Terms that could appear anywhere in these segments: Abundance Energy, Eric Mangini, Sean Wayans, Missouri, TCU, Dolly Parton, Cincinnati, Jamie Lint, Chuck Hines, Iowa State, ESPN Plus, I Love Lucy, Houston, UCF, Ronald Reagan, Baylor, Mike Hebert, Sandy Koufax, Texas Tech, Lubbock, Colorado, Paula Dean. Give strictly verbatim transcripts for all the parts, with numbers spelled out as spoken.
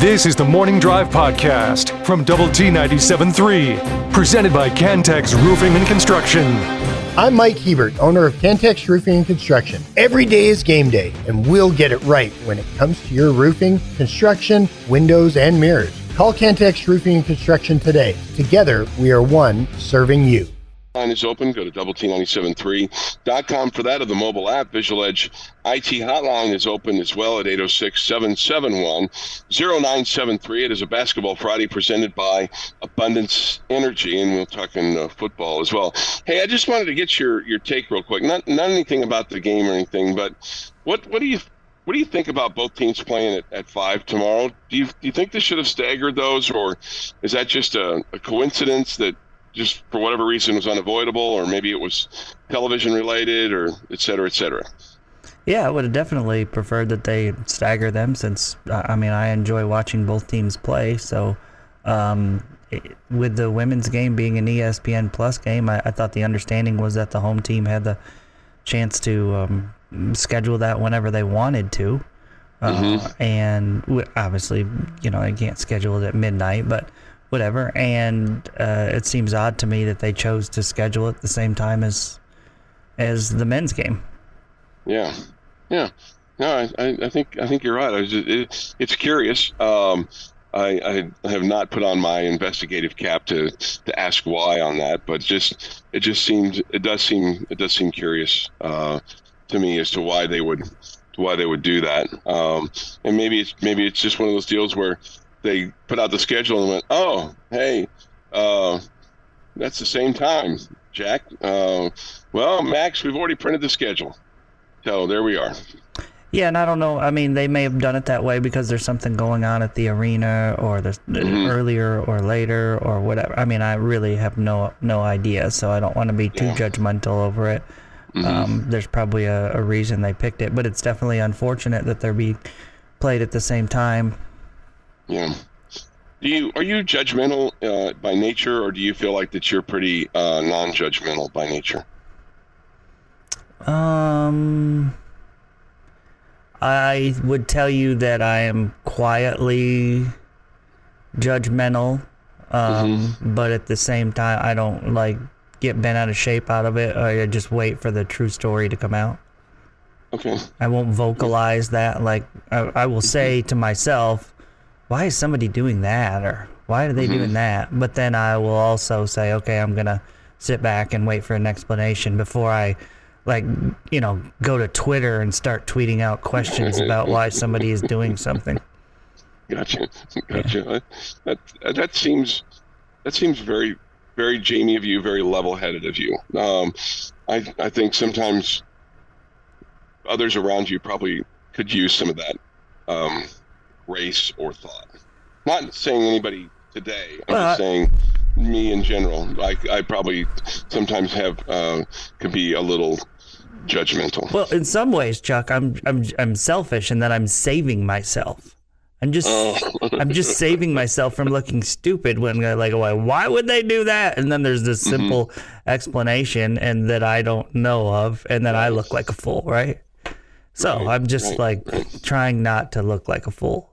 This is the Morning Drive Podcast from Double T ninety-seven point three, presented by Cantex Roofing and Construction. I'm Mike Hebert, owner of Cantex Roofing and Construction. Every day is game day, and we'll get it right when it comes to your roofing, construction, windows, and mirrors. Call Cantex Roofing and Construction today. Together, we are one serving you. Line is open. Go to double t ninety-seven point three dot com for that, or the mobile app. Visual Edge I T hotline is open as well at eight oh six, seven seven one, oh nine seven three. It is a Basketball Friday presented by Abundance Energy, and we'll talk in uh, football as well. Hey, I just wanted to get your, your take real quick. Not not anything about the game or anything, but what what do you what do you think about both teams playing at, at five tomorrow? Do you do you think they should have staggered those, or is that just a, a coincidence that just for whatever reason was unavoidable, or maybe it was television related, or et cetera, et cetera? Yeah, I would have definitely preferred that they stagger them, since, I mean, I enjoy watching both teams play. So um, it, with the women's game being an E S P N Plus game, I, I thought the understanding was that the home team had the chance to um, schedule that whenever they wanted to. Uh, mm-hmm. And obviously, you know, they can't schedule it at midnight, but whatever, and uh, it seems odd to me that they chose to schedule it the same time as as the men's game. Yeah, yeah. No, I, I think I think you're right. I was just, it, it's curious. Um, I, I have not put on my investigative cap to, to ask why on that, but just it just seems it does seem it does seem curious uh, to me as to why they would why they would do that. Um, and maybe it's maybe it's just one of those deals where they put out the schedule and went, oh, hey, uh, that's the same time, Jack. Uh, well, Max, we've already printed the schedule. So there we are. Yeah, and I don't know. I mean, they may have done it that way because there's something going on at the arena, or there's mm-hmm. earlier or later or whatever. I mean, I really have no no idea, so I don't want to be too yeah. judgmental over it. Mm-hmm. Um, there's probably a, a reason they picked it, but it's definitely unfortunate that they're being played at the same time. Yeah. Do you are you judgmental uh, by nature, or do you feel like that you're pretty uh, non-judgmental by nature? Um, I would tell you that I am quietly judgmental, um, mm-hmm. but at the same time, I don't like get bent out of shape out of it. I just wait for the true story to come out. Okay. I won't vocalize that. Like I, I will say to myself, why is somebody doing that, or why are they mm-hmm. doing that? But then I will also say, okay, I'm going to sit back and wait for an explanation before I, like, you know, go to Twitter and start tweeting out questions about why somebody is doing something. Gotcha. Gotcha. Yeah. That, that, that seems, that seems very, very Jamie of you, very level-headed of you. Um, I, I think sometimes others around you probably could use some of that, um, race or thought. Not saying anybody today. I'm well, just saying me in general. I, I probably sometimes have uh, can be a little judgmental. Well, in some ways, Chuck, I'm I'm I'm selfish in that I'm saving myself. I'm just oh. I'm just saving myself from looking stupid when I like, why why would they do that? And then there's this simple mm-hmm. explanation, and that I don't know of, and then I look like a fool, right? So right, I'm just right, like right. trying not to look like a fool.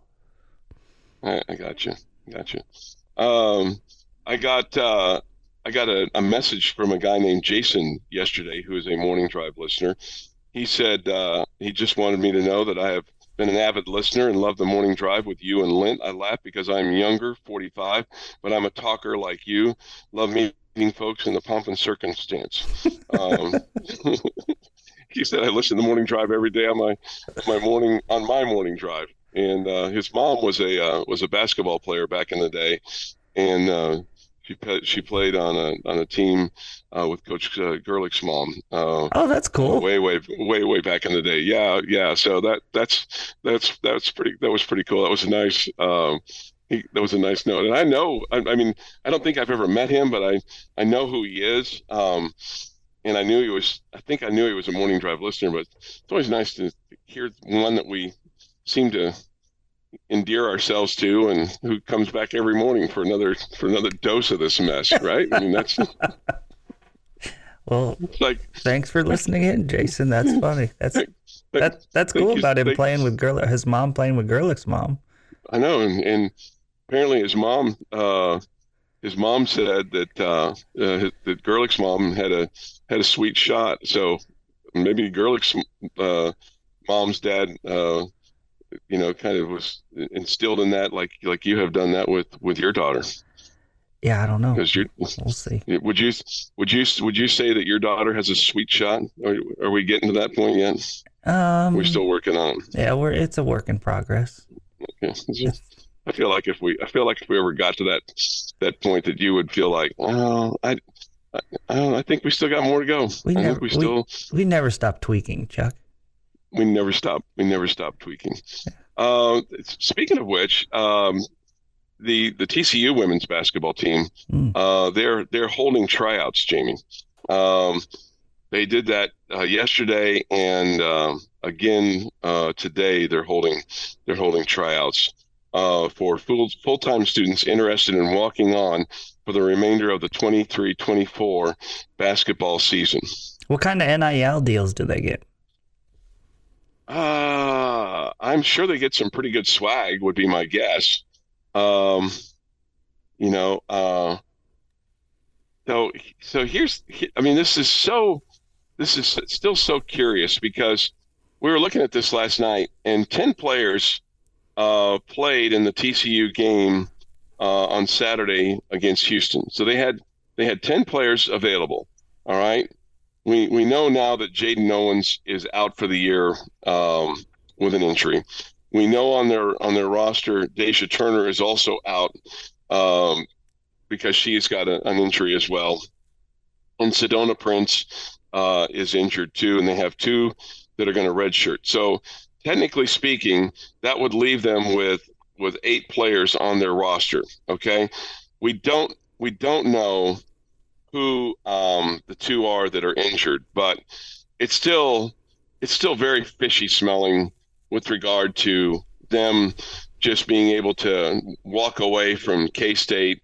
I got you. Got you. Um, I got uh, I got a, a message from a guy named Jason yesterday, who is a Morning Drive listener. He said uh, he just wanted me to know that I have been an avid listener and love the Morning Drive with you and Lint. I laugh because I'm younger, forty-five, but I'm a talker like you. Love meeting folks in the pomp and circumstance. Um, he said I listen to the Morning Drive every day on my my morning on my morning drive. And uh, his mom was a uh, was a basketball player back in the day, and uh, she pe- she played on a on a team uh, with Coach uh, Gerlich's mom. Uh, oh, that's cool. Uh, way way way way back in the day. Yeah, yeah. So that that's that's that's pretty. That was pretty cool. That was a nice. Um, he, that was a nice note. And I know. I, I mean, I don't think I've ever met him, but I I know who he is. Um, and I knew he was. I think I knew he was a Morning Drive listener. But it's always nice to hear one that we seem to endear ourselves to, and who comes back every morning for another for another dose of this mess, right? I mean, that's well, like, thanks for listening in, Jason. That's funny. That's that, that's cool about him playing with Gerlich, his mom playing with Gerlich's mom. I know. And, and apparently his mom, uh, his mom said that, uh, uh, that Gerlich's mom had a, had a sweet shot. So maybe Gerlich's uh, mom's dad, uh, you know, kind of was instilled in that, like, like you have done that with, with your daughter. Yeah, I don't know. We'll see. Would you would you would you say that your daughter has a sweet shot? Are, are we getting to that point yet? Um, we're still working on it. Yeah, we're it's a work in progress. Okay. Yes. I feel like if we I feel like if we ever got to that that point, that you would feel like, oh, I I, I, don't know, I think we still got more to go. We I never think we, we still we never stop tweaking, Chuck. We never stop. We never stop tweaking. Yeah. Uh, speaking of which. Um, The the T C U women's basketball team, mm. uh, they're they're holding tryouts, Jamie. Um, they did that uh, yesterday, and uh, again uh, today they're holding they're holding tryouts uh, for full full time students interested in walking on for the remainder of the twenty-three twenty-four basketball season. What kind of N I L deals do they get? Uh, I'm sure they get some pretty good swag, would be my guess. Um, you know, uh, so, so here's, I mean, this is so, this is still so curious because we were looking at this last night and ten players, uh, played in the T C U game, uh, on Saturday against Houston. So they had, they had ten players available. All right. We, we know now that Jaden Owens is out for the year, um, with an injury. We know on their on their roster, Daisha Turner is also out um, because she's got a, an injury as well. And Sedona Prince uh, is injured too, and they have two that are going to redshirt. So technically speaking, that would leave them with with eight players on their roster. Okay, we don't we don't know who um, the two are that are injured, but it's still it's still very fishy smelling with regard to them just being able to walk away from K-State,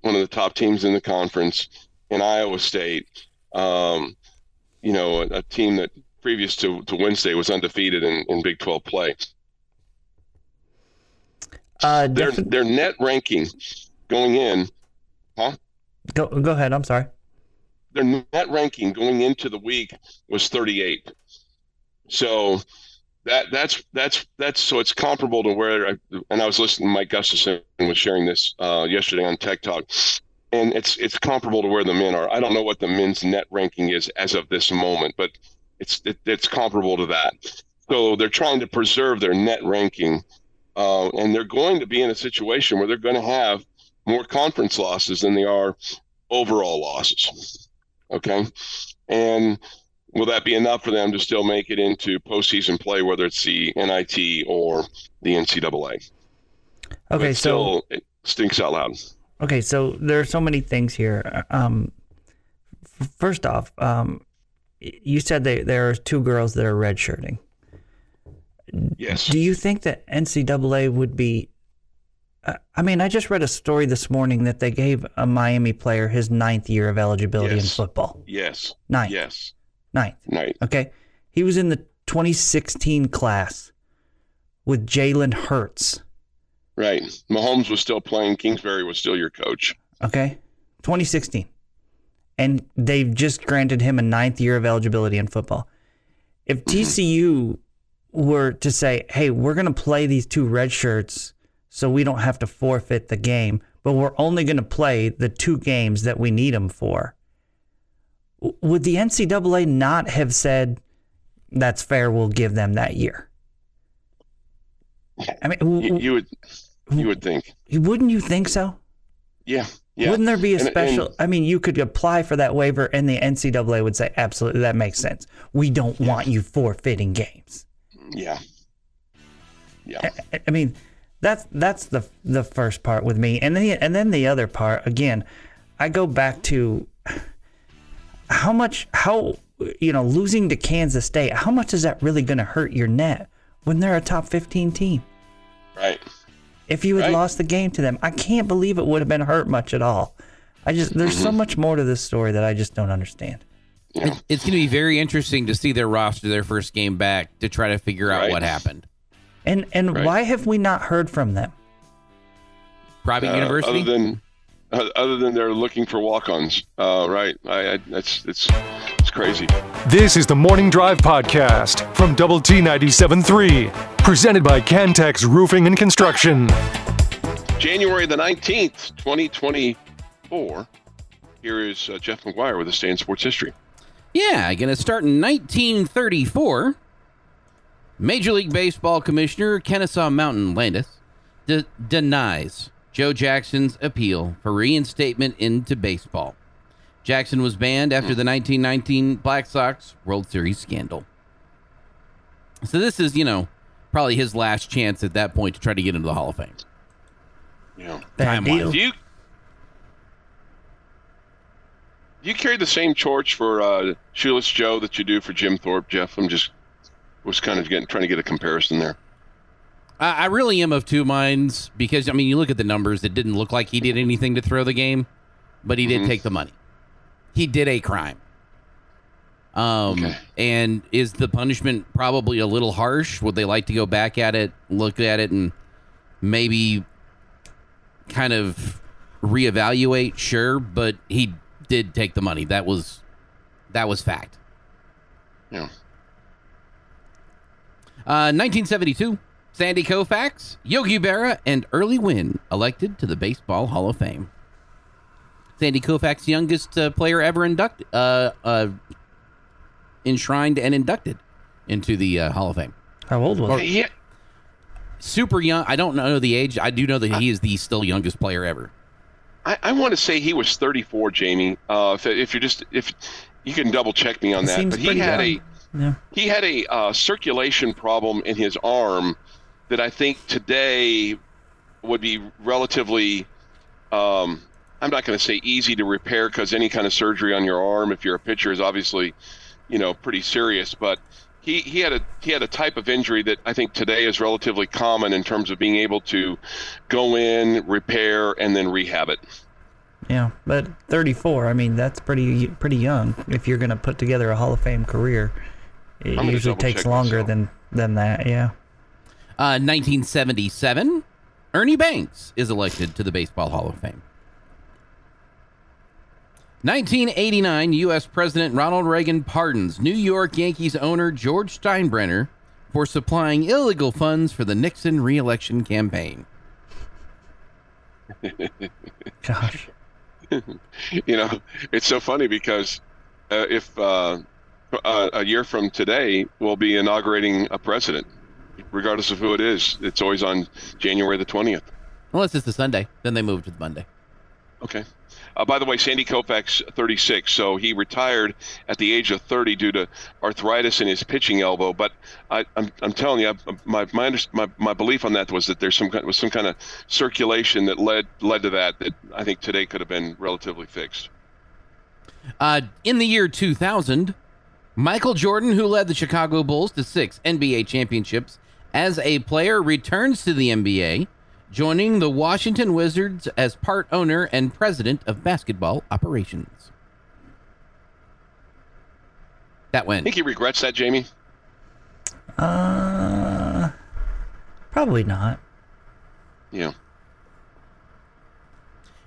one of the top teams in the conference, and Iowa State, um, you know, a, a team that previous to, to Wednesday was undefeated in, in Big twelve play. Uh, their, defi- their net ranking going in, huh? Go, go ahead, I'm sorry. Their net ranking going into the week was thirty-eight. So... That that's that's that's so it's comparable to where I, and I was listening. Mike Gustafson was sharing this uh, yesterday on Tech Talk, and it's it's comparable to where the men are. I don't know what the men's net ranking is as of this moment, but it's it, it's comparable to that. So they're trying to preserve their net ranking, uh, and they're going to be in a situation where they're going to have more conference losses than they are overall losses. Okay, and. Will that be enough for them to still make it into postseason play, whether it's the N I T or the N C double A? Okay, but still, so it stinks out loud. Okay, so there are so many things here. Um, first off, um, you said they, there are two girls that are redshirting. Yes. Do you think that N C double A would be? Uh, I mean, I just read a story this morning that they gave a Miami player his ninth year of eligibility yes. in football. Yes. Ninth. Yes. Ninth. Ninth. Okay. He was in the twenty sixteen class with Jalen Hurts. Right. Mahomes was still playing. Kingsbury was still your coach. Okay. twenty sixteen. And they've just granted him a ninth year of eligibility in football. If T C U were to say, hey, we're going to play these two red shirts so we don't have to forfeit the game, but we're only going to play the two games that we need them for. Would the N C double A not have said, that's fair, we'll give them that year? I mean, w- you, you would you would think. Wouldn't you think so? Yeah. yeah. Wouldn't there be a special, and, and, I mean, you could apply for that waiver and the N C double A would say, absolutely, that makes sense. We don't yeah. want you forfeiting games. Yeah. Yeah. I, I mean, that's that's the the first part with me. And then, and then the other part, again, I go back to... How much, how, you know, losing to Kansas State, how much is that really going to hurt your net when they're a top fifteen team? Right. If you had right. lost the game to them, I can't believe it would have been hurt much at all. I just, there's mm-hmm. so much more to this story that I just don't understand. Yeah. It's going to be very interesting to see their roster, their first game back, to try to figure out right. what happened. And and right. why have we not heard from them? Private uh, university? Other than other than they're looking for walk-ons. Uh, right. I, I, it's, it's, it's crazy. This is the Morning Drive Podcast from Double T ninety-seven point three, presented by Cantex Roofing and Construction. January the nineteenth, twenty twenty-four. Here is uh, Jeff McGuire with a day in sports history. Yeah, going to start in nineteen thirty-four. Major League Baseball Commissioner Kennesaw Mountain Landis de- denies Joe Jackson's appeal for reinstatement into baseball. Jackson was banned after the nineteen nineteen Black Sox World Series scandal. So this is, you know, probably his last chance at that point to try to get into the Hall of Fame. Yeah. Bad deal. Do you, do you carry the same torch for uh, Shoeless Joe that you do for Jim Thorpe, Jeff? I'm just was kind of getting trying to get a comparison there. I really am of two minds because, I mean, you look at the numbers. It didn't look like he did anything to throw the game, but he mm-hmm. did take the money. He did a crime. Um, okay. And is the punishment probably a little harsh? Would they like to go back at it, look at it, and maybe kind of reevaluate? Sure, but he did take the money. That was, that was fact. Yeah. Uh, nineteen seventy-two. Sandy Koufax, Yogi Berra, and Early Wynn elected to the Baseball Hall of Fame. Sandy Koufax, youngest uh, player ever inducted, uh, uh, enshrined and inducted into the uh, Hall of Fame. How old was he? Yeah. Super young. I don't know the age. I do know that he is the still youngest player ever. I, I want to say he was thirty-four, Jamie. Uh, if, if you're just if you can double check me on it that, but he had young. a yeah. he had a uh, circulation problem in his arm that I think today would be relatively, um, I'm not going to say easy to repair because any kind of surgery on your arm, if you're a pitcher, is obviously, you know, pretty serious. But he, he had a he had a type of injury that I think today is relatively common in terms of being able to go in, repair, and then rehab it. Yeah, but thirty-four, I mean, that's pretty pretty young. If you're going to put together a Hall of Fame career, it usually takes longer than, than that, yeah. Uh, nineteen seventy-seven, Ernie Banks is elected to the Baseball Hall of Fame. nineteen eighty-nine, U S President Ronald Reagan pardons New York Yankees owner George Steinbrenner for supplying illegal funds for the Nixon re-election campaign. Gosh. You know, it's so funny because uh, if uh, a, a year from today, we'll be inaugurating a president. Regardless of who it is, it's always on January the twentieth. Unless it's the Sunday, then they move to the Monday. Okay. Uh, by the way, Sandy Koufax, thirty-six, so he retired at the age of thirty due to arthritis in his pitching elbow. But I, I'm, I'm telling you, I, my, my my my belief on that was that there's some kind was some kind of circulation that led led to that that I think today could have been relatively fixed. Uh, in the year two thousand, Michael Jordan, who led the Chicago Bulls to six N B A championships, as a player, returns to the N B A, joining the Washington Wizards as part owner and president of basketball operations. That went. I think he regrets that, Jamie. Uh, probably not. Yeah.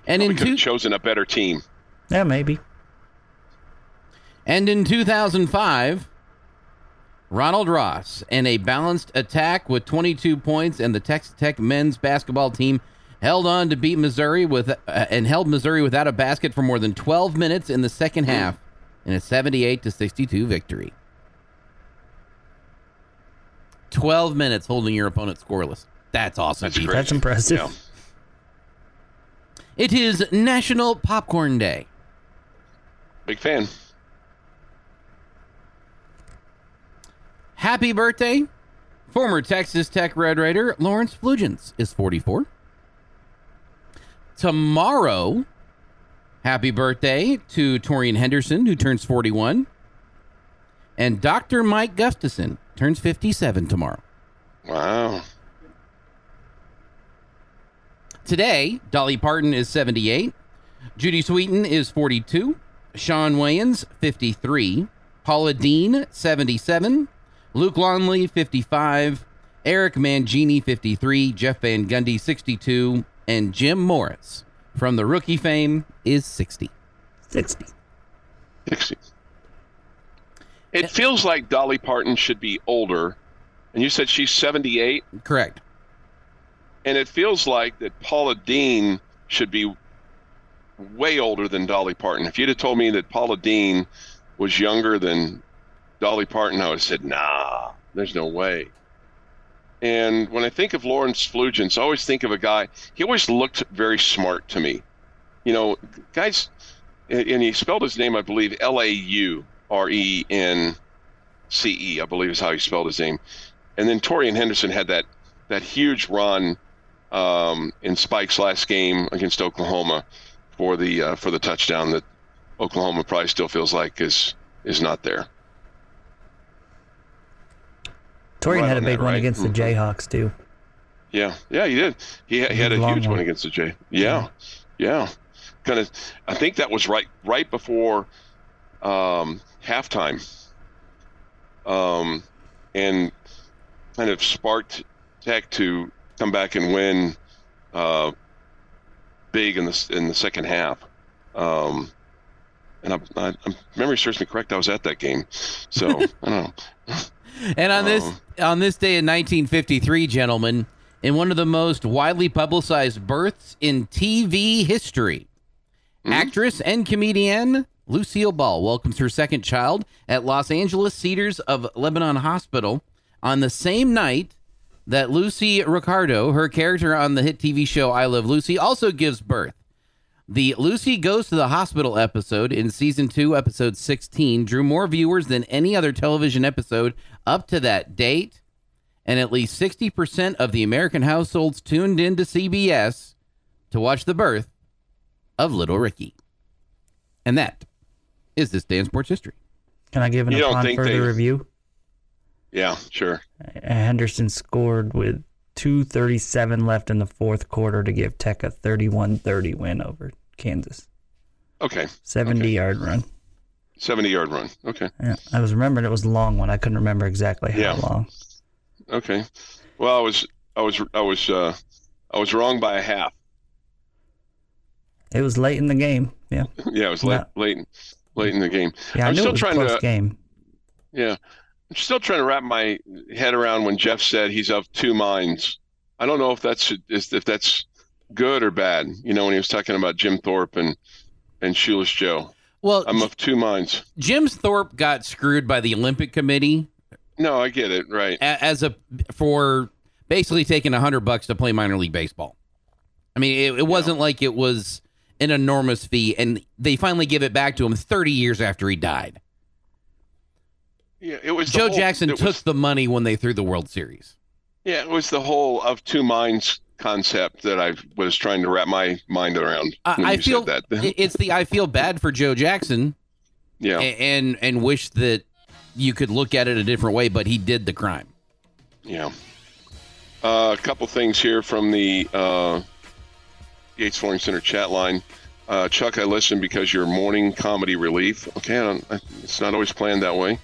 And probably in could two- have chosen a better team. Yeah, maybe. And in two thousand five. Ronald Ross and a balanced attack with twenty-two points, and the Texas Tech men's basketball team held on to beat Missouri with uh, and held Missouri without a basket for more than twelve minutes in the second half in a seventy-eight to sixty-two victory. twelve minutes holding your opponent scoreless. That's awesome. That's, That's impressive. Yeah. It is National Popcorn Day. Big fan. Happy birthday. Former Texas Tech Red Raider Lawrence Flugens is forty-four. Tomorrow, happy birthday to Torian Henderson, who turns forty-one. And Doctor Mike Gustafson turns fifty-seven tomorrow. Wow. Today, Dolly Parton is seventy-eight. Judy Sweeten is forty-two. Sean Wayans, fifty-three. Paula Dean, seventy-seven. Luke Longley, fifty-five, Eric Mangini, fifty-three, Jeff Van Gundy, sixty-two, and Jim Morris from the rookie fame is sixty. sixty. sixty. It feels like Dolly Parton should be older, and you said she's seventy-eight? Correct. And it feels like that Paula Dean should be way older than Dolly Parton. If you'd have told me that Paula Dean was younger than Dolly Parton, I would have said, nah, there's no way. And when I think of Lawrence Flugens, I always think of a guy, he always looked very smart to me. You know, guys, and he spelled his name, I believe, L A U R E N C E, I believe is how he spelled his name. And then Torian Henderson had that, that huge run um, in Spike's last game against Oklahoma for the uh, for the touchdown that Oklahoma probably still feels like is is not there. Torian right had a big that, one right? against the Jayhawks, too. Yeah, yeah, he did. He, he had a huge one. one against the Jay. Yeah, yeah. yeah. Kind of. I think that was right right before um, halftime, um, and kind of sparked Tech to come back and win uh, big in the in the second half. Um, and I, I, I memory serves me correct, I was at that game, so I don't know. And on this on this day in nineteen fifty-three, gentlemen, in one of the most widely publicized births in T V history, mm-hmm. actress and comedian Lucille Ball welcomes her second child at Los Angeles Cedars of Lebanon Hospital on the same night that Lucy Ricardo, her character on the hit T V show I Love Lucy, also gives birth. The Lucy Goes to the Hospital episode in Season two, Episode sixteen, drew more viewers than any other television episode up to that date, and at least sixty percent of the American households tuned in to C B S to watch the birth of Little Ricky. And that is this day in sports history. Can I give an upon further they... review? Yeah, sure. Henderson scored with two thirty-seven left in the fourth quarter to give Tech a thirty-one thirty win over Kansas. Okay. seventy-yard okay. run. seventy-yard run. Okay. Yeah, I was remembering it was a long one. I couldn't remember exactly how yeah. long. Okay. Well, I was, I was, I was, uh, I was wrong by a half. It was late in the game. Yeah. Yeah, it was late, no. late, late in the game. Yeah, I'm I knew still it was trying a close to game. Yeah. I'm still trying to wrap my head around when Jeff said he's of two minds. I don't know if that's if that's good or bad. You know, when he was talking about Jim Thorpe and and Shoeless Joe. Well, I'm of two minds. Jim Thorpe got screwed by the Olympic Committee. No, I get it. Right. As a for basically taking a hundred bucks to play minor league baseball. I mean, it, it wasn't yeah. like it was an enormous fee, and they finally give it back to him thirty years after he died. Yeah, it was Joe whole, Jackson it took was, the money when they threw the World Series. Yeah, it was the whole of two minds concept that I was trying to wrap my mind around. When I, I you feel said that. It's the I feel bad for Joe Jackson. Yeah, and and wish that you could look at it a different way, but he did the crime. Yeah. Uh, a couple things here from the uh, Yates Flooring Center chat line. Uh, Chuck, I listen because you're morning comedy relief. Okay, I don't, I, it's not always planned that way.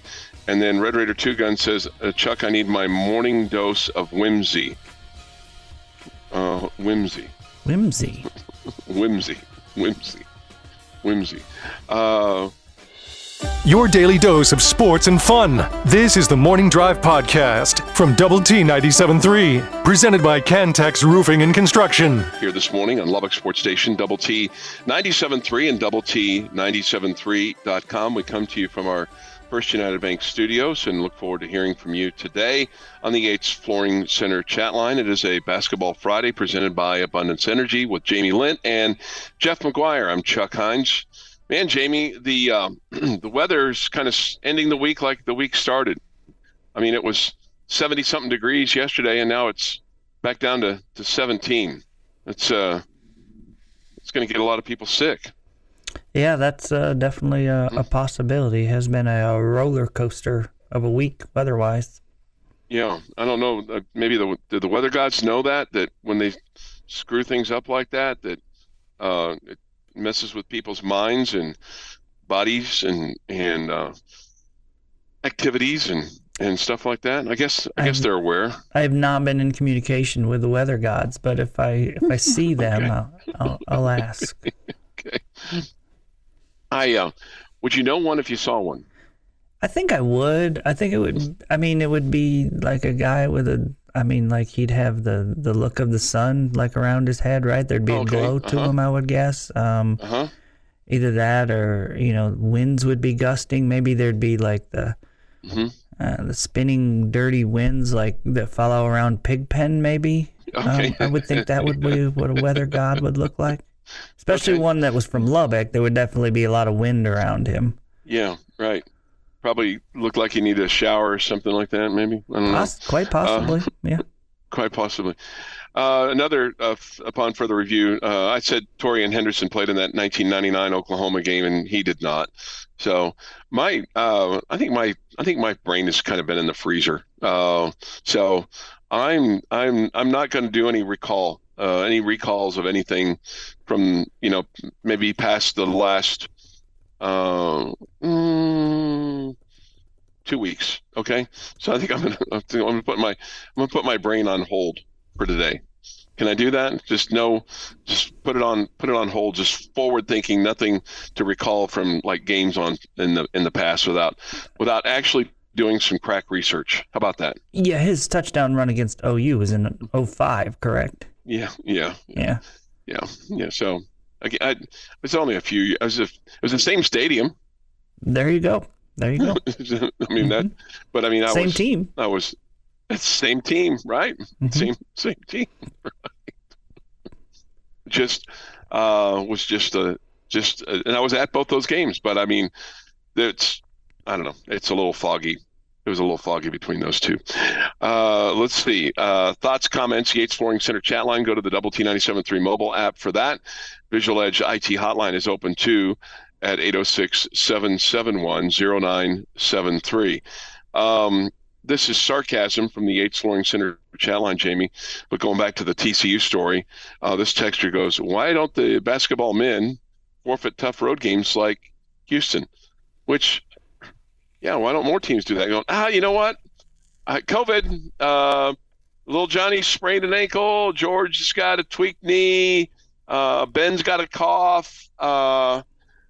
And then Red Raider Two Gun says, uh, Chuck, I need my morning dose of whimsy. Uh, whimsy. Whimsy. whimsy. Whimsy. Whimsy. Uh, Your daily dose of sports and fun. This is the Morning Drive Podcast from Double T ninety-seven point three, presented by Cantex Roofing and Construction. Here this morning on Lubbock Sports Station, Double T ninety-seven point three and Double T ninety-seven point three dot com. We come to you from our First United Bank Studios and look forward to hearing from you today on the Yates Flooring Center chat line. It is a Basketball Friday presented by Abundance Energy with Jamie Lint and Jeff McGuire. I'm Chuck Hines. Man, Jamie, the uh, the weather's kind of ending the week like the week started. I mean, it was seventy-something degrees yesterday, and now it's back down to, to seventeen. It's, uh, it's going to get a lot of people sick. Yeah, that's uh, definitely a, a possibility. It has been a roller coaster of a week weather-wise. Yeah, I don't know. Maybe the did the weather gods know that, that when they screw things up like that, that uh, it messes with people's minds and bodies and and uh, activities and and stuff like that. I guess I I've, guess they're aware. I have not been in communication with the weather gods, but if I if I see them, okay. I'll, I'll, I'll ask. Okay. I uh, would you know one if you saw one? I think I would. I think it would. I mean, it would be like a guy with a. I mean, like he'd have the, the look of the sun like around his head, right? There'd be okay. a glow to uh-huh. him, I would guess. Um, uh-huh. Either that, or you know, winds would be gusting. Maybe there'd be like the mm-hmm. uh, the spinning, dirty winds like that follow around Pigpen. Maybe okay. um, I would think that would be what a weather god would look like, especially okay. one that was from Lubbock. There would definitely be a lot of wind around him. Yeah, right. Probably looked like he needed a shower or something like that, maybe. I don't know. Quite possibly, uh, yeah. Quite possibly. Uh, another, uh, f- upon further review, uh, I said Torian Henderson played in that nineteen ninety-nine Oklahoma game, and he did not. So my, uh, I think my, I think my brain has kind of been in the freezer. Uh, so I'm, I'm, I'm not going to do any recall, uh, any recalls of anything from, you know, maybe past the last. Uh, mm, two weeks. Okay, so I think I'm gonna, I'm gonna put my, I'm gonna put my brain on hold for today. Can I do that? Just no, just put it on, put it on hold. Just forward thinking, nothing to recall from like games on in the in the past without, without actually doing some crack research. How about that? Yeah, his touchdown run against O U was in oh five, correct? Yeah, yeah, yeah, yeah, yeah. yeah so. I, it's only a few. As if it was the same stadium. There you go. There you go. I mean mm-hmm. that, but I mean I same was, team. I was, it's same team, right? Mm-hmm. Same same team. Right? Just uh, was just a just, a, and I was at both those games. But I mean, it's I don't know. It's a little foggy. It was a little foggy between those two. Uh, let's see. Uh, thoughts, comments, Yates Flooring Center chat line. Go to the Double T ninety-seven point three mobile app for that. Visual Edge I T hotline is open, too, at eight oh six, seven seven one, oh nine seven three. Um, this is sarcasm from the Yates Flooring Center chat line, Jamie. But going back to the T C U story, uh, this texter goes, why don't the basketball men forfeit tough road games like Houston? Which... yeah, why don't more teams do that? Going, ah, you know what? Uh, COVID, uh, little Johnny sprained an ankle. George's got a tweaked knee. Uh, Ben's got a cough. Uh,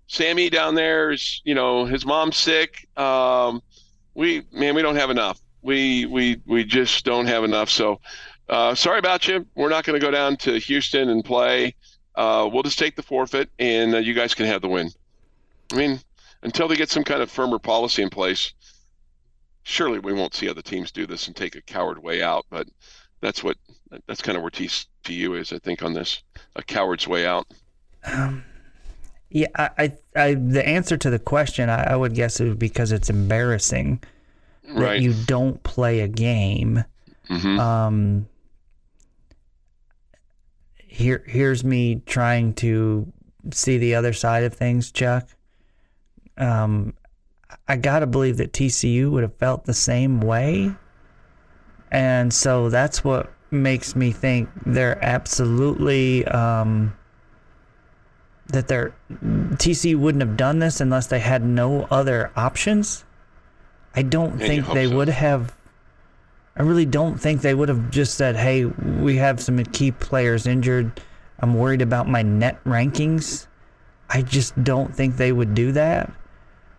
Sammy down there is, you know, his mom's sick. Um, we, man, we don't have enough. We, we, we just don't have enough. So, uh, sorry about you. We're not going to go down to Houston and play. Uh, we'll just take the forfeit, and uh, you guys can have the win. I mean. Until they get some kind of firmer policy in place, surely we won't see other teams do this and take a coward way out. But that's what that's kind of where T C U is, I think, on this, a coward's way out. Um, yeah, I, I, I, the answer to the question, I, I would guess it would be because it's embarrassing that right. you don't play a game. Mm-hmm. Um, here, here's me trying to see the other side of things, Chuck. Um, I gotta believe that T C U would have felt the same way, and so that's what makes me think they're absolutely um, that they're T C U wouldn't have done this unless they had no other options. I don't yeah, think they so. would have. I really don't think they would have just said, "Hey, we have some key players injured. I'm worried about my net rankings." I just don't think they would do that.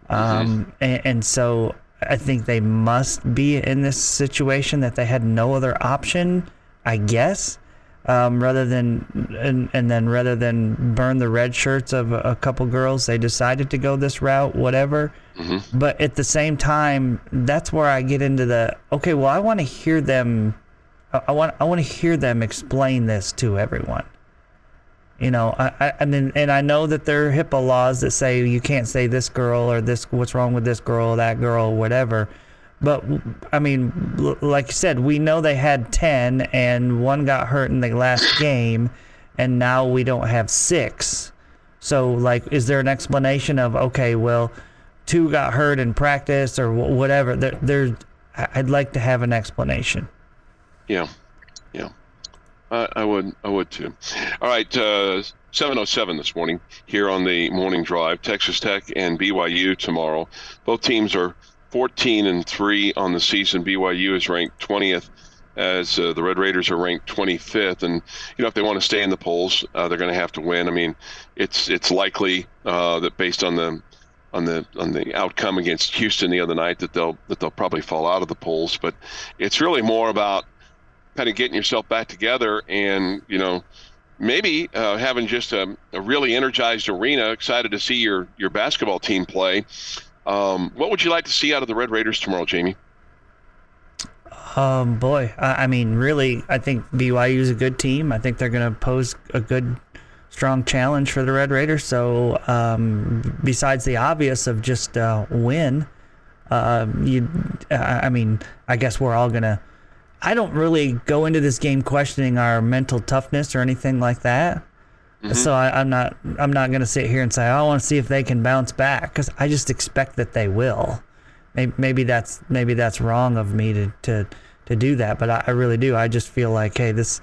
Um, mm-hmm. and, and so I think they must be in this situation that they had no other option, I guess, um, rather than, and, and then rather than burn the red shirts of a, a couple girls, they decided to go this route, whatever. Mm-hmm. But at the same time, that's where I get into the, okay, well, I want to hear them. I want, I want to hear them explain this to everyone. You know, I, I mean, and I know that there are HIPAA laws that say you can't say this girl or this, what's wrong with this girl, that girl, whatever. But, I mean, like you said, we know they had ten and one got hurt in the last game, and now we don't have six. So, like, is there an explanation of, okay, well, two got hurt in practice or whatever? There, there, I'd like to have an explanation. Yeah, yeah. Uh, I would, I would too. All right, uh, seven oh seven this morning here on the morning drive. Texas Tech and B Y U tomorrow. Both teams are fourteen and three on the season. B Y U is ranked twentieth, as uh, the Red Raiders are ranked twenty-fifth. And, you know, if they want to stay in the polls, uh, they're going to have to win. I mean, it's it's likely uh, that based on the on the on the outcome against Houston the other night that they'll that they'll probably fall out of the polls. But it's really more about kind of getting yourself back together and, you know, maybe uh, having just a, a really energized arena, excited to see your, your basketball team play. Um, what would you like to see out of the Red Raiders tomorrow, Jamie? Um, boy, I, I mean, really, I think B Y U is a good team. I think they're going to pose a good, strong challenge for the Red Raiders. So um, besides the obvious of just uh, win, uh, you, I mean, I guess we're all going to I don't really go into this game questioning our mental toughness or anything like that. Mm-hmm. So I, I'm not I'm not going to sit here and say, oh, I want to see if they can bounce back, because I just expect that they will. Maybe, maybe that's maybe that's wrong of me to to, to do that, but I, I really do. I just feel like, hey, this,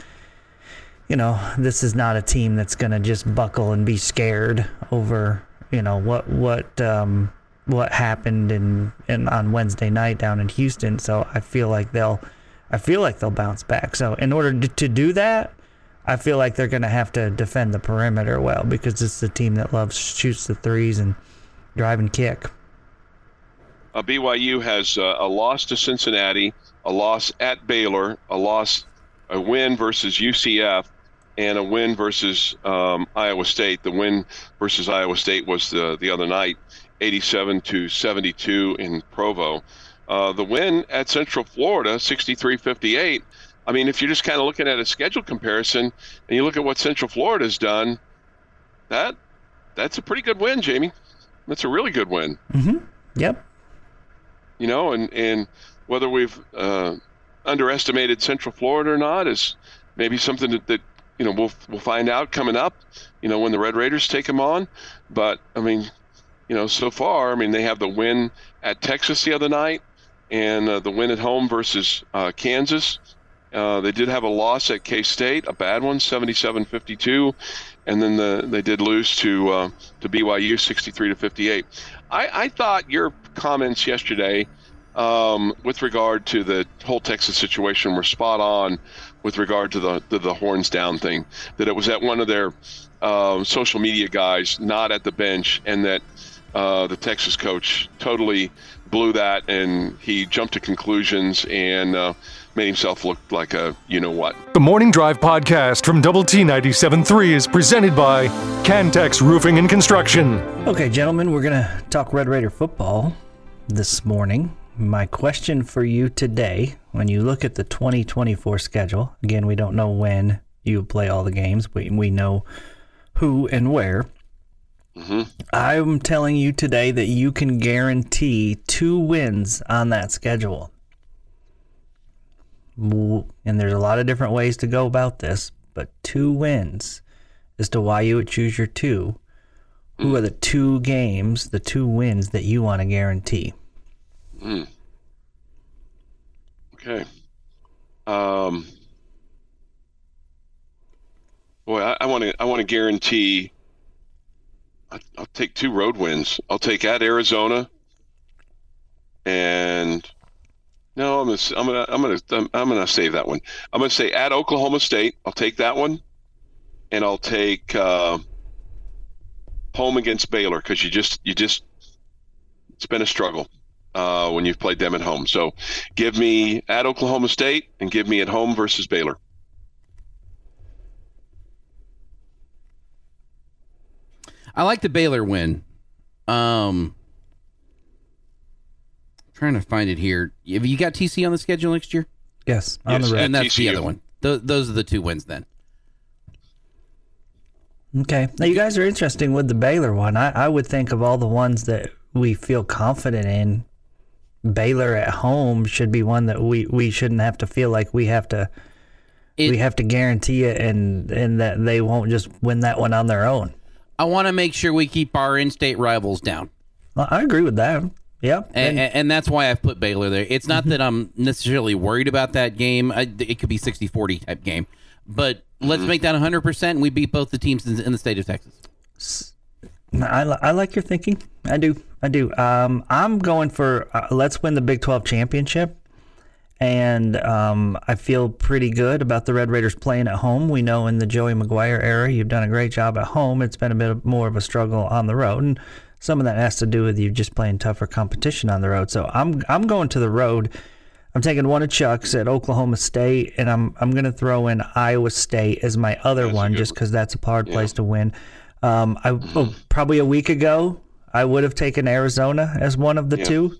you know, this is not a team that's going to just buckle and be scared over, you know, what what um, what happened in, in on Wednesday night down in Houston. So I feel like they'll. I feel like they'll bounce back. So in order to, to do that, I feel like they're going to have to defend the perimeter well, because it's a team that loves shoots the threes and drive and kick. Uh, B Y U has uh, a loss to Cincinnati, a loss at Baylor, a loss, a win versus U C F, and a win versus um, Iowa State. The win versus Iowa State was the, the other night, eighty-seven to seventy-two in Provo. Uh, the win at Central Florida, sixty-three fifty-eight. I mean, if you're just kind of looking at a schedule comparison and you look at what Central Florida's done, that that's a pretty good win, Jamie. That's a really good win. Mm-hmm. Yep. You know, and, and whether we've uh, underestimated Central Florida or not is maybe something that, that you know, we'll we'll find out coming up, you know, when the Red Raiders take them on. But, I mean, you know, so far, I mean, they have the win at Texas the other night, and uh, the win at home versus uh, Kansas. Uh, they did have a loss at K-State, a bad one, seventy-seven fifty-two, and then the, they did lose to uh, to B Y U, sixty-three to fifty-eight. I, I thought your comments yesterday um, with regard to the whole Texas situation were spot on with regard to the to the horns down thing, that it was at one of their uh, social media guys, not at the bench, and that uh, the Texas coach totally blew that, and he jumped to conclusions and uh, made himself look like a you-know-what. The Morning Drive podcast from Double T ninety-seven point three is presented by Cantex Roofing and Construction. Okay, gentlemen, we're going to talk Red Raider football this morning. My question for you today, when you look at the twenty twenty-four schedule, again, we don't know when you play all the games. We, we know who and where. Mm-hmm. I'm telling you today that you can guarantee two wins on that schedule. And there's a lot of different ways to go about this, but two wins as to why you would choose your two. Mm. Who are the two games, the two wins that you want to guarantee? Mm. Okay. Um, boy, I, I want to. I want to guarantee. I'll take two road wins. I'll take at Arizona, and no, I'm gonna, I'm gonna, I'm gonna, I'm gonna save that one. I'm gonna say at Oklahoma State. I'll take that one, and I'll take uh, home against Baylor, because you just, you just, it's been a struggle uh, when you've played them at home. So, give me at Oklahoma State, and give me at home versus Baylor. I like the Baylor win. Um, trying to find it here. Have you got T C on the schedule next year? Yes, on yes, the road. And that's T C U. The other one. Th- those are the two wins then. Okay. Now, you guys are interesting with the Baylor one. I, I would think of all the ones that we feel confident in, Baylor at home should be one that we, we shouldn't have to feel like we have to it, we have to guarantee it, and, and that they won't just win that one on their own. I want to make sure we keep our in-state rivals down. I agree with that. Yep. And, and, and that's why I've put Baylor there. It's not that I'm necessarily worried about that game. I, it could be sixty forty type game. But let's make that one hundred percent, and we beat both the teams in, in the state of Texas. I, I like your thinking. I do. I do. Um, I'm going for uh, let's win the Big twelve championship. And um, I feel pretty good about the Red Raiders playing at home. We know in the Joey McGuire era, you've done a great job at home. It's been a bit more of a struggle on the road. And some of that has to do with you just playing tougher competition on the road. So I'm I'm going to the road. I'm taking one of Chuck's at Oklahoma State, and I'm I'm going to throw in Iowa State as my other that's one just because that's a hard yeah. place to win. Um, I oh, probably a week ago, I would have taken Arizona as one of the yeah. two.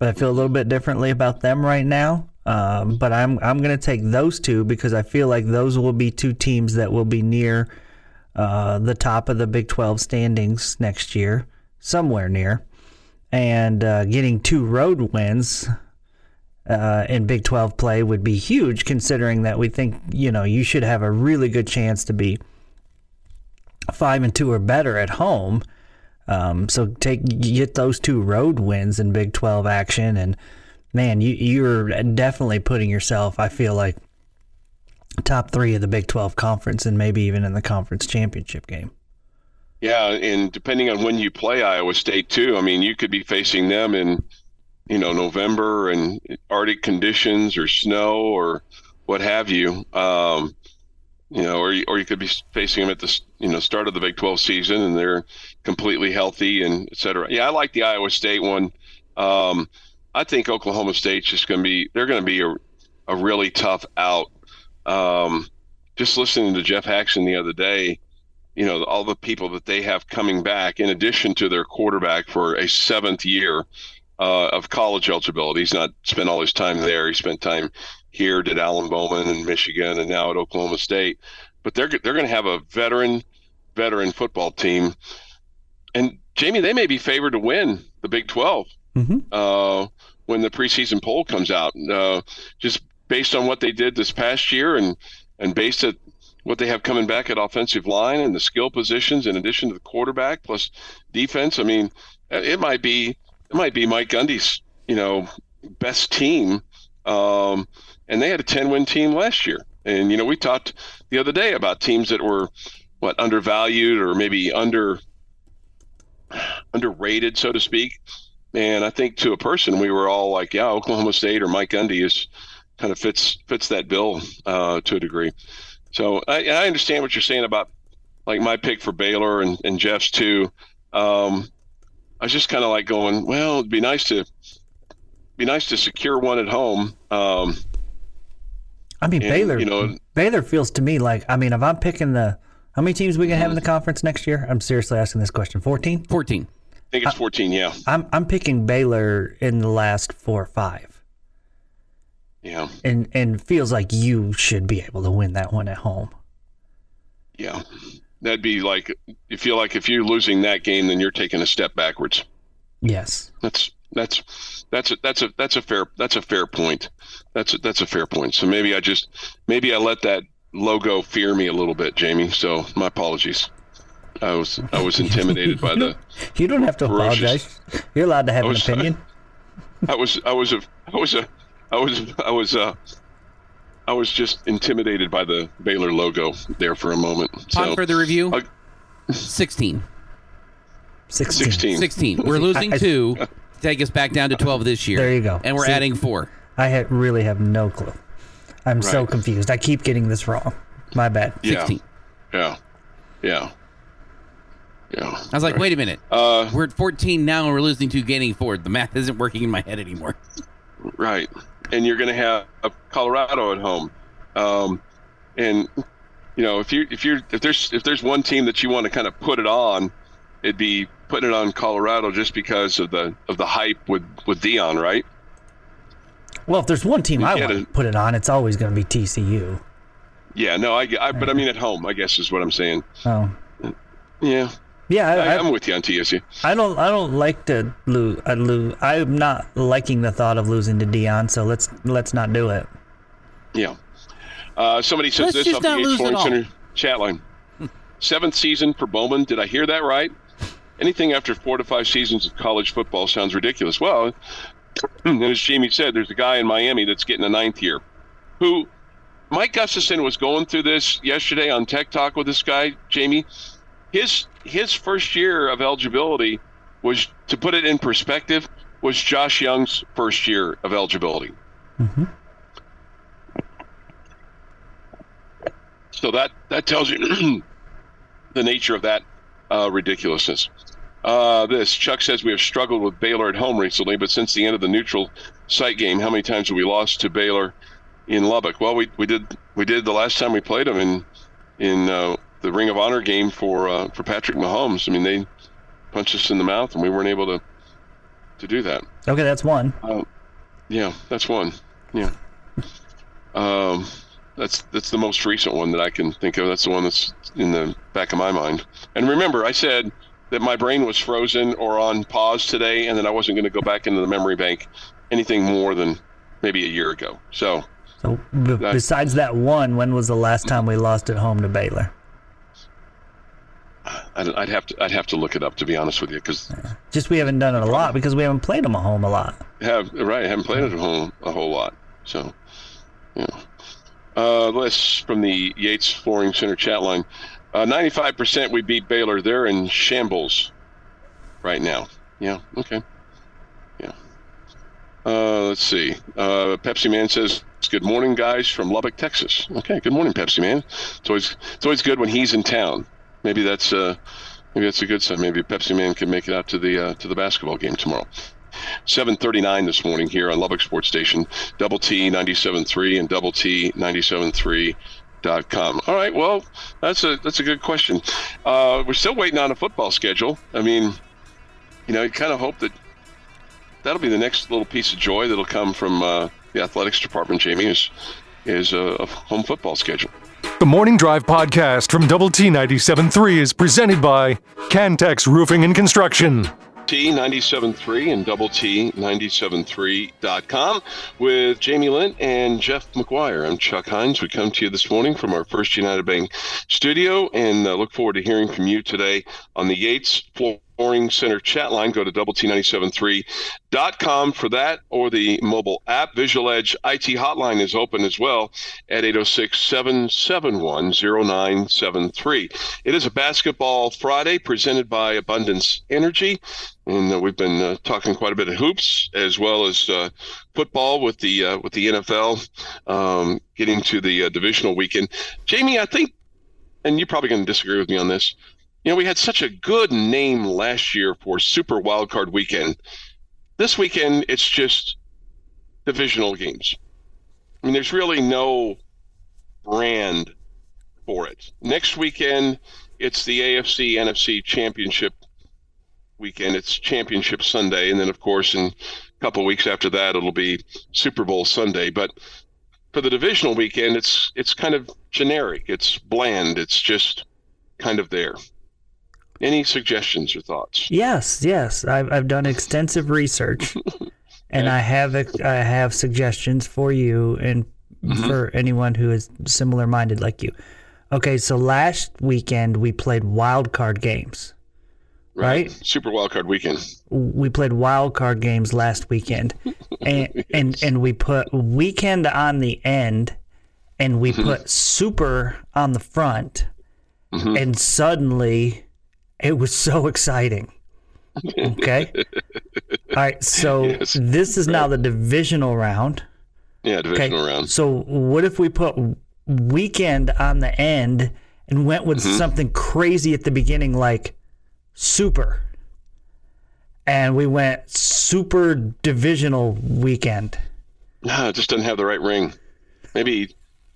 But I feel a little bit differently about them right now. Um, but I'm I'm going to take those two because I feel like those will be two teams that will be near uh, the top of the Big twelve standings next year, somewhere near. And uh, getting two road wins uh, in Big twelve play would be huge, considering that we think you know you should have a really good chance to be five and two or better at home. Um, so take get those two road wins in Big twelve action, and man, you you're definitely putting yourself, I feel like, top three of the Big twelve conference, and maybe even in the conference championship game. Yeah, and depending on when you play Iowa State too, I mean, you could be facing them in you know November and Arctic conditions or snow or what have you. Um, You know, or you, or you could be facing them at the you know start of the Big twelve season, and they're completely healthy and et cetera. Yeah, I like the Iowa State one. Um, I think Oklahoma State's just going to be they're going to be a, a really tough out. Um, just listening to Jeff Haxton the other day, you know, all the people that they have coming back in addition to their quarterback for a seventh year uh, of college eligibility. He's not spent all his time there. He spent time here, did Alan Bowman in Michigan, and now at Oklahoma State. But they're they're going to have a veteran, veteran football team. And, Jamie, they may be favored to win the Big twelve mm-hmm. uh, when the preseason poll comes out, uh, just based on what they did this past year and, and based on what they have coming back at offensive line and the skill positions in addition to the quarterback plus defense. I mean, it might be, it might be Mike Gundy's, you know, best team. Um, and they had a ten-win team last year. And, you know, we talked the other day about teams that were, what, undervalued or maybe under underrated, so to speak. And I think to a person, we were all like, yeah, Oklahoma State or Mike Gundy is kind of fits fits that bill uh, to a degree. So I, I understand what you're saying about, like, my pick for Baylor and, and Jeff's too. Um, I was just kind of like going, well, it'd be nice to – be nice to secure one at home. Um, I mean, and, Baylor, you know, Baylor feels to me like, I mean, if I'm picking the, how many teams we can have in the conference next year? I'm seriously asking this question. fourteen? fourteen. I think it's fourteen, yeah. I'm I'm picking Baylor in the last four or five. Yeah. And, and feels like you should be able to win that one at home. Yeah. That'd be like, you feel like if you're losing that game, then you're taking a step backwards. Yes. That's, That's that's a, that's a that's a fair that's a fair point. That's a, that's a fair point. So maybe I just maybe I let that logo fear me a little bit, Jamie. So my apologies. I was I was intimidated by the. You don't have to ferocious. Apologize. You're allowed to have was, an opinion. I, I was I was a I was a I was I was uh I was just intimidated by the Baylor logo there for a moment. So, on further review, I, sixteen. sixteen. Sixteen. Sixteen. We're losing I, I, two. Take us back down to twelve this year. There you go. And we're See, adding four. I ha- really have no clue. I'm right. so confused. I keep getting this wrong. My bad. Yeah. sixteen. Yeah. Yeah. Yeah. I was like, right. wait a minute. Uh, we're at fourteen now and we're losing two, gaining four. The math isn't working in my head anymore. Right. And you're going to have a Colorado at home. Um, and, you know, if you if you're if there's if there's one team that you want to kind of put it on, it'd be putting it on Colorado just because of the of the hype with, with Deion, right? Well, if there's one team you I want to put it on, it's always going to be T C U. Yeah, no, I, I but I mean at home, I guess is what I'm saying. Oh, yeah, yeah, I, I, I'm I, with you on T C U. I don't, I don't like to lose. I lose. I'm not liking the thought of losing to Deion, so let's let's not do it. Yeah, uh, somebody says let's this off the Yates Flooring Center chat line. Seventh season for Bowman. Did I hear that right? Anything after four to five seasons of college football sounds ridiculous. Well, and as Jamie said, there's a guy in Miami that's getting a ninth year. Who, Mike Gustafson was going through this yesterday on Tech Talk with this guy, Jamie. His his first year of eligibility was to put it in perspective, was Josh Young's first year of eligibility. Mm-hmm. So that, that tells you the nature of that uh, ridiculousness. Uh, this, Chuck says, we have struggled with Baylor at home recently, but since the end of the neutral site game, how many times have we lost to Baylor in Lubbock? Well, we, we did we did the last time we played them in in uh, the Ring of Honor game for uh, for Patrick Mahomes. I mean, they punched us in the mouth, and we weren't able to to do that. Okay, that's one. Uh, yeah, that's one. Yeah. um, that's that's the most recent one that I can think of. That's the one that's in the back of my mind. And remember, I said that my brain was frozen or on pause today, and that I wasn't going to go back into the memory bank anything more than maybe a year ago. So, so b- that, besides that one, when was the last time we lost at home to Baylor? I'd, I'd have to I'd have to look it up, to be honest with you, because just we haven't done it a lot because we haven't played them at home a lot. Have right, haven't played it at home a whole lot. So, yeah. Uh, lists from the Yates Flooring Center chat line. Uh, ninety-five percent we beat Baylor. They're in shambles right now. Yeah, okay. Yeah. Uh, let's see. Uh, Pepsi Man says, good morning, guys, from Lubbock, Texas. Okay, good morning, Pepsi Man. It's always it's always good when he's in town. Maybe that's uh, maybe that's a good sign. Maybe Pepsi Man can make it out to the uh, to the basketball game tomorrow. seven thirty-nine this morning here on Lubbock Sports Station, Double T ninety-seven point three and Double T ninety-seven point three. Com. All right, well, that's a that's a good question. Uh, we're still waiting on a football schedule. I mean, you know, you kind of hope that that'll be the next little piece of joy that'll come from uh, the athletics department, Jamie, is, is a, a home football schedule. The Morning Drive podcast from Double T ninety-seven point three is presented by Cantex Roofing and Construction. T ninety-seven point three and Double T ninety-seven point three dot com with Jamie Lint and Jeff McGuire. I'm Chuck Hines. We come to you this morning from our First United Bank studio, and uh, look forward to hearing from you today on the Yates Flooring Center chat line. Go to Double T ninety-seven point three dot com for that, or the mobile app. Visual Edge I T hotline is open as well at eight oh six, seven seven one, oh nine seven three. It is a Basketball Friday presented by Abundance Energy. And uh, we've been uh, talking quite a bit of hoops as well as uh, football with the uh, with the N F L um, getting to the uh, divisional weekend. Jamie, I think, and you're probably going to disagree with me on this, you know, we had such a good name last year for Super Wildcard Weekend. This weekend, it's just divisional games. I mean, there's really no brand for it. Next weekend, it's the A F C N F C Championship weekend. It's Championship Sunday, and then, of course, in a couple of weeks after that, it'll be Super Bowl Sunday. But for the divisional weekend, it's it's kind of generic. It's bland. It's just kind of there. Any suggestions or thoughts? Yes, yes. I've, I've done extensive research, and I have I have suggestions for you and mm-hmm. for anyone who is similar-minded like you. Okay, so last weekend we played wild card games, right? right? Super wild card weekend. We played wild card games last weekend, and yes. and and we put weekend on the end, and we mm-hmm. put super on the front, mm-hmm. and suddenly it was so exciting. Okay. All right. So yes, this is right. now the divisional round. Yeah, divisional okay. round. So what if we put weekend on the end and went with mm-hmm. something crazy at the beginning, like super? And we went super divisional weekend. No, it just doesn't have the right ring. Maybe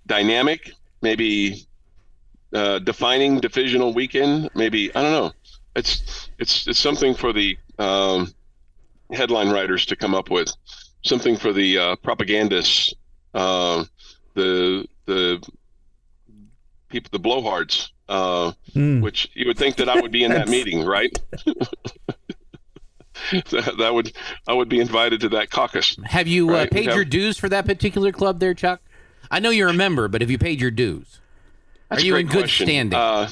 dynamic, maybe Uh, defining divisional weekend, maybe. I don't know. It's it's it's something for the um, headline writers to come up with, something for the uh, propagandists, uh, the the people, the blowhards. Uh, mm. Which you would think that I would be in that meeting, right? that, that would I would be invited to that caucus. Have you right? uh, paid have, your dues for that particular club, there, Chuck? I know you're a member, but have you paid your dues? That's Are you in good question. standing? Uh,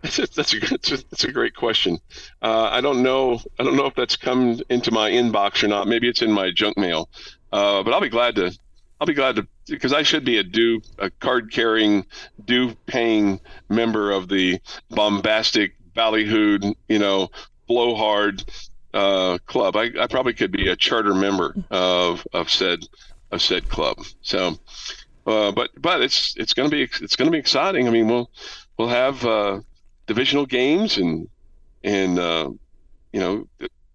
that's, a, that's, a, that's, a, that's a great question. Uh, I don't know. I don't know if that's come into my inbox or not. Maybe it's in my junk mail. Uh, but I'll be glad to. I'll be glad to because I should be a due, a card-carrying, due-paying member of the bombastic, ballyhooed, you know, blowhard, uh, club. I, I probably could be a charter member of of said of said club. So, uh, but but it's it's going to be it's going to be exciting. I mean, we'll we'll have uh, divisional games and and uh, you know,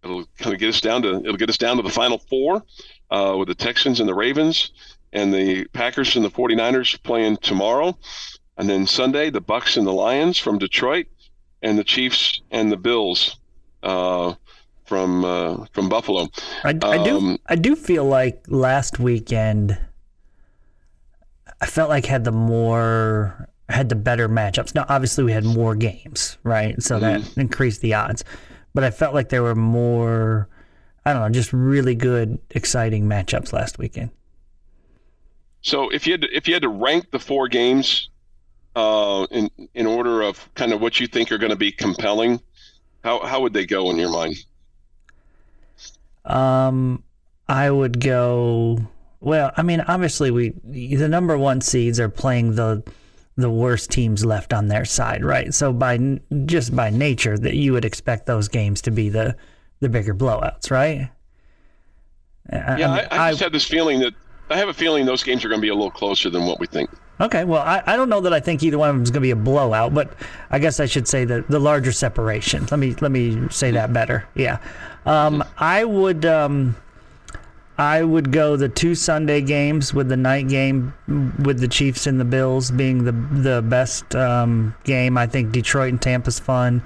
it'll kind of get us down to it'll get us down to the Final Four uh, with the Texans and the Ravens and the Packers and the 49ers playing tomorrow. And then Sunday, the Bucks and the Lions from Detroit, and the Chiefs and the Bills uh, from uh, from Buffalo. I, um, I do I do feel like last weekend I felt like had the more had the better matchups. Now, obviously, we had more games, right? So mm-hmm. that increased the odds. But I felt like there were more, I don't know, just really good, exciting matchups last weekend. So if you had to, if you had to rank the four games. Uh, in in order of kind of what you think are going to be compelling, how how would they go in your mind? Um, I would go. Well, I mean, obviously we the number one seeds are playing the the worst teams left on their side, right? So by just by nature, that you would expect those games to be the the bigger blowouts, right? I, yeah, I, mean, I, I just I, have this feeling that I have a feeling those games are going to be a little closer than what we think. Okay, well, I, I don't know that I think either one of them is going to be a blowout, but I guess I should say the, the larger separation. Let me let me say that better. Yeah, um, I would um, I would go the two Sunday games with the night game with the Chiefs and the Bills being the the best um, game. I think Detroit and Tampa's fun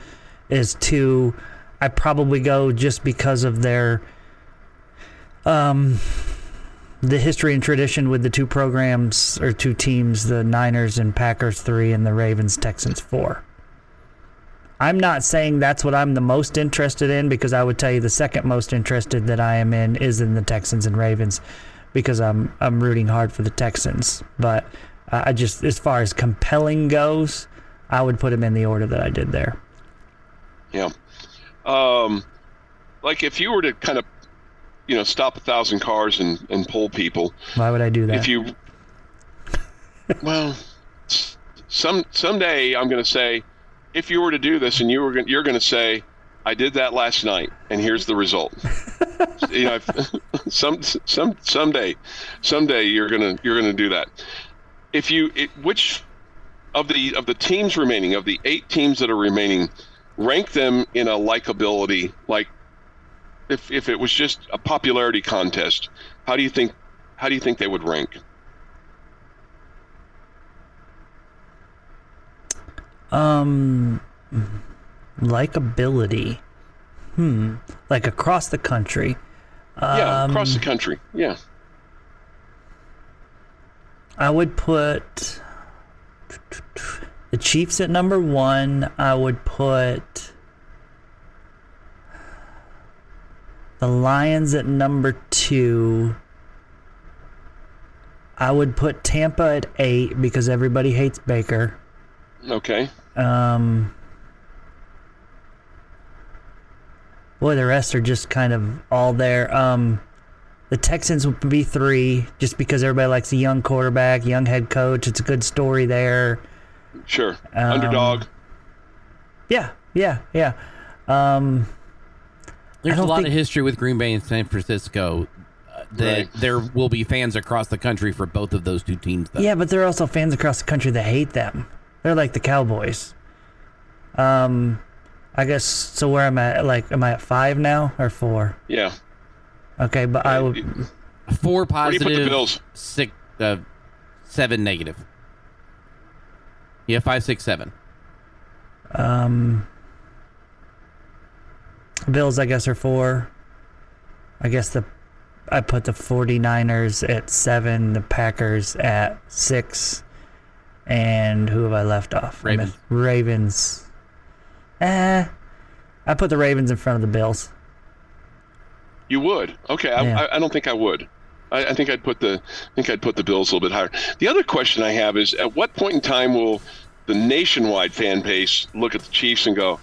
is two. I probably go just because of their. Um, The history and tradition with the two programs or two teams, the Niners and Packers three and the Ravens, Texans four. I'm not saying that's what I'm the most interested in, because I would tell you the second most interested that I am in is in the Texans and Ravens, because I'm I'm rooting hard for the Texans. But I just, as far as compelling goes, I would put them in the order that I did there. Yeah. Um, like if you were to kind of, you know, stop a thousand cars and, and poll people. Why would I do that? If you, well, some someday I'm going to say, if you were to do this and you were, you're going to say, I did that last night and here's the result. You know, if, some some someday, someday you're gonna you're gonna do that. If you, it, which of the of the teams remaining, of the eight teams that are remaining, rank them in a likability like. If if it was just a popularity contest, how do you think how do you think they would rank? Um, likability. Hmm. Like across the country. Um, yeah, across the country. Yeah. I would put the Chiefs at number one. I would put the Lions at number two. I would put Tampa at eight because everybody hates Baker. Okay. Um. Boy, the rest are just kind of all there. Um, the Texans would be three just because everybody likes a young quarterback, young head coach. It's a good story there. Sure. Um, Underdog. Yeah, yeah, yeah. Um... There's a lot think... of history with Green Bay and San Francisco. Uh, that right. There will be fans across the country for both of those two teams, though. Yeah, but there are also fans across the country that hate them. They're like the Cowboys. Um, I guess, so where am I? Like, am I at five now or four? Yeah. Okay, but yeah, I would... Four positive, six, uh, seven negative. Yeah, five, six, seven. Um... Bills, I guess, are four. I guess the I put the 49ers at seven, the Packers at six, and who have I left off? Ravens. Ravens. Eh, I put the Ravens in front of the Bills. You would? Okay, I, yeah. I, I don't think I would. I, I think I'd put the I think I'd put the Bills a little bit higher. The other question I have is, at what point in time will the nationwide fan base look at the Chiefs and go,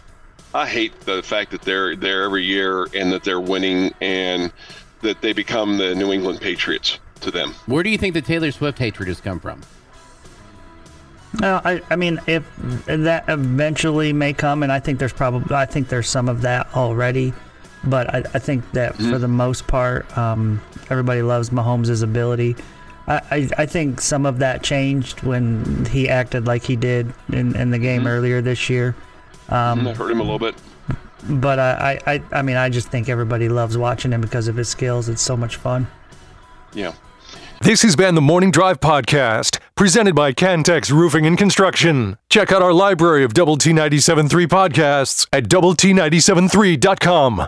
I hate the fact that they're there every year and that they're winning and that they become the New England Patriots to them? Where do you think the Taylor Swift hatred has come from? No, I, I mean, if that eventually may come, and I think there's probably, I think there's some of that already. But I, I think that mm-hmm. for the most part, um, everybody loves Mahomes' ability. I, I, I think some of that changed when he acted like he did in, in the game mm-hmm. earlier this year. Um, that hurt him a little bit. But I, I, I mean, I just think everybody loves watching him because of his skills. It's so much fun. Yeah. This has been the Morning Drive Podcast, presented by Cantex Roofing and Construction. Check out our library of Double T ninety-seven point three podcasts at double T ninety-seven point three dot com.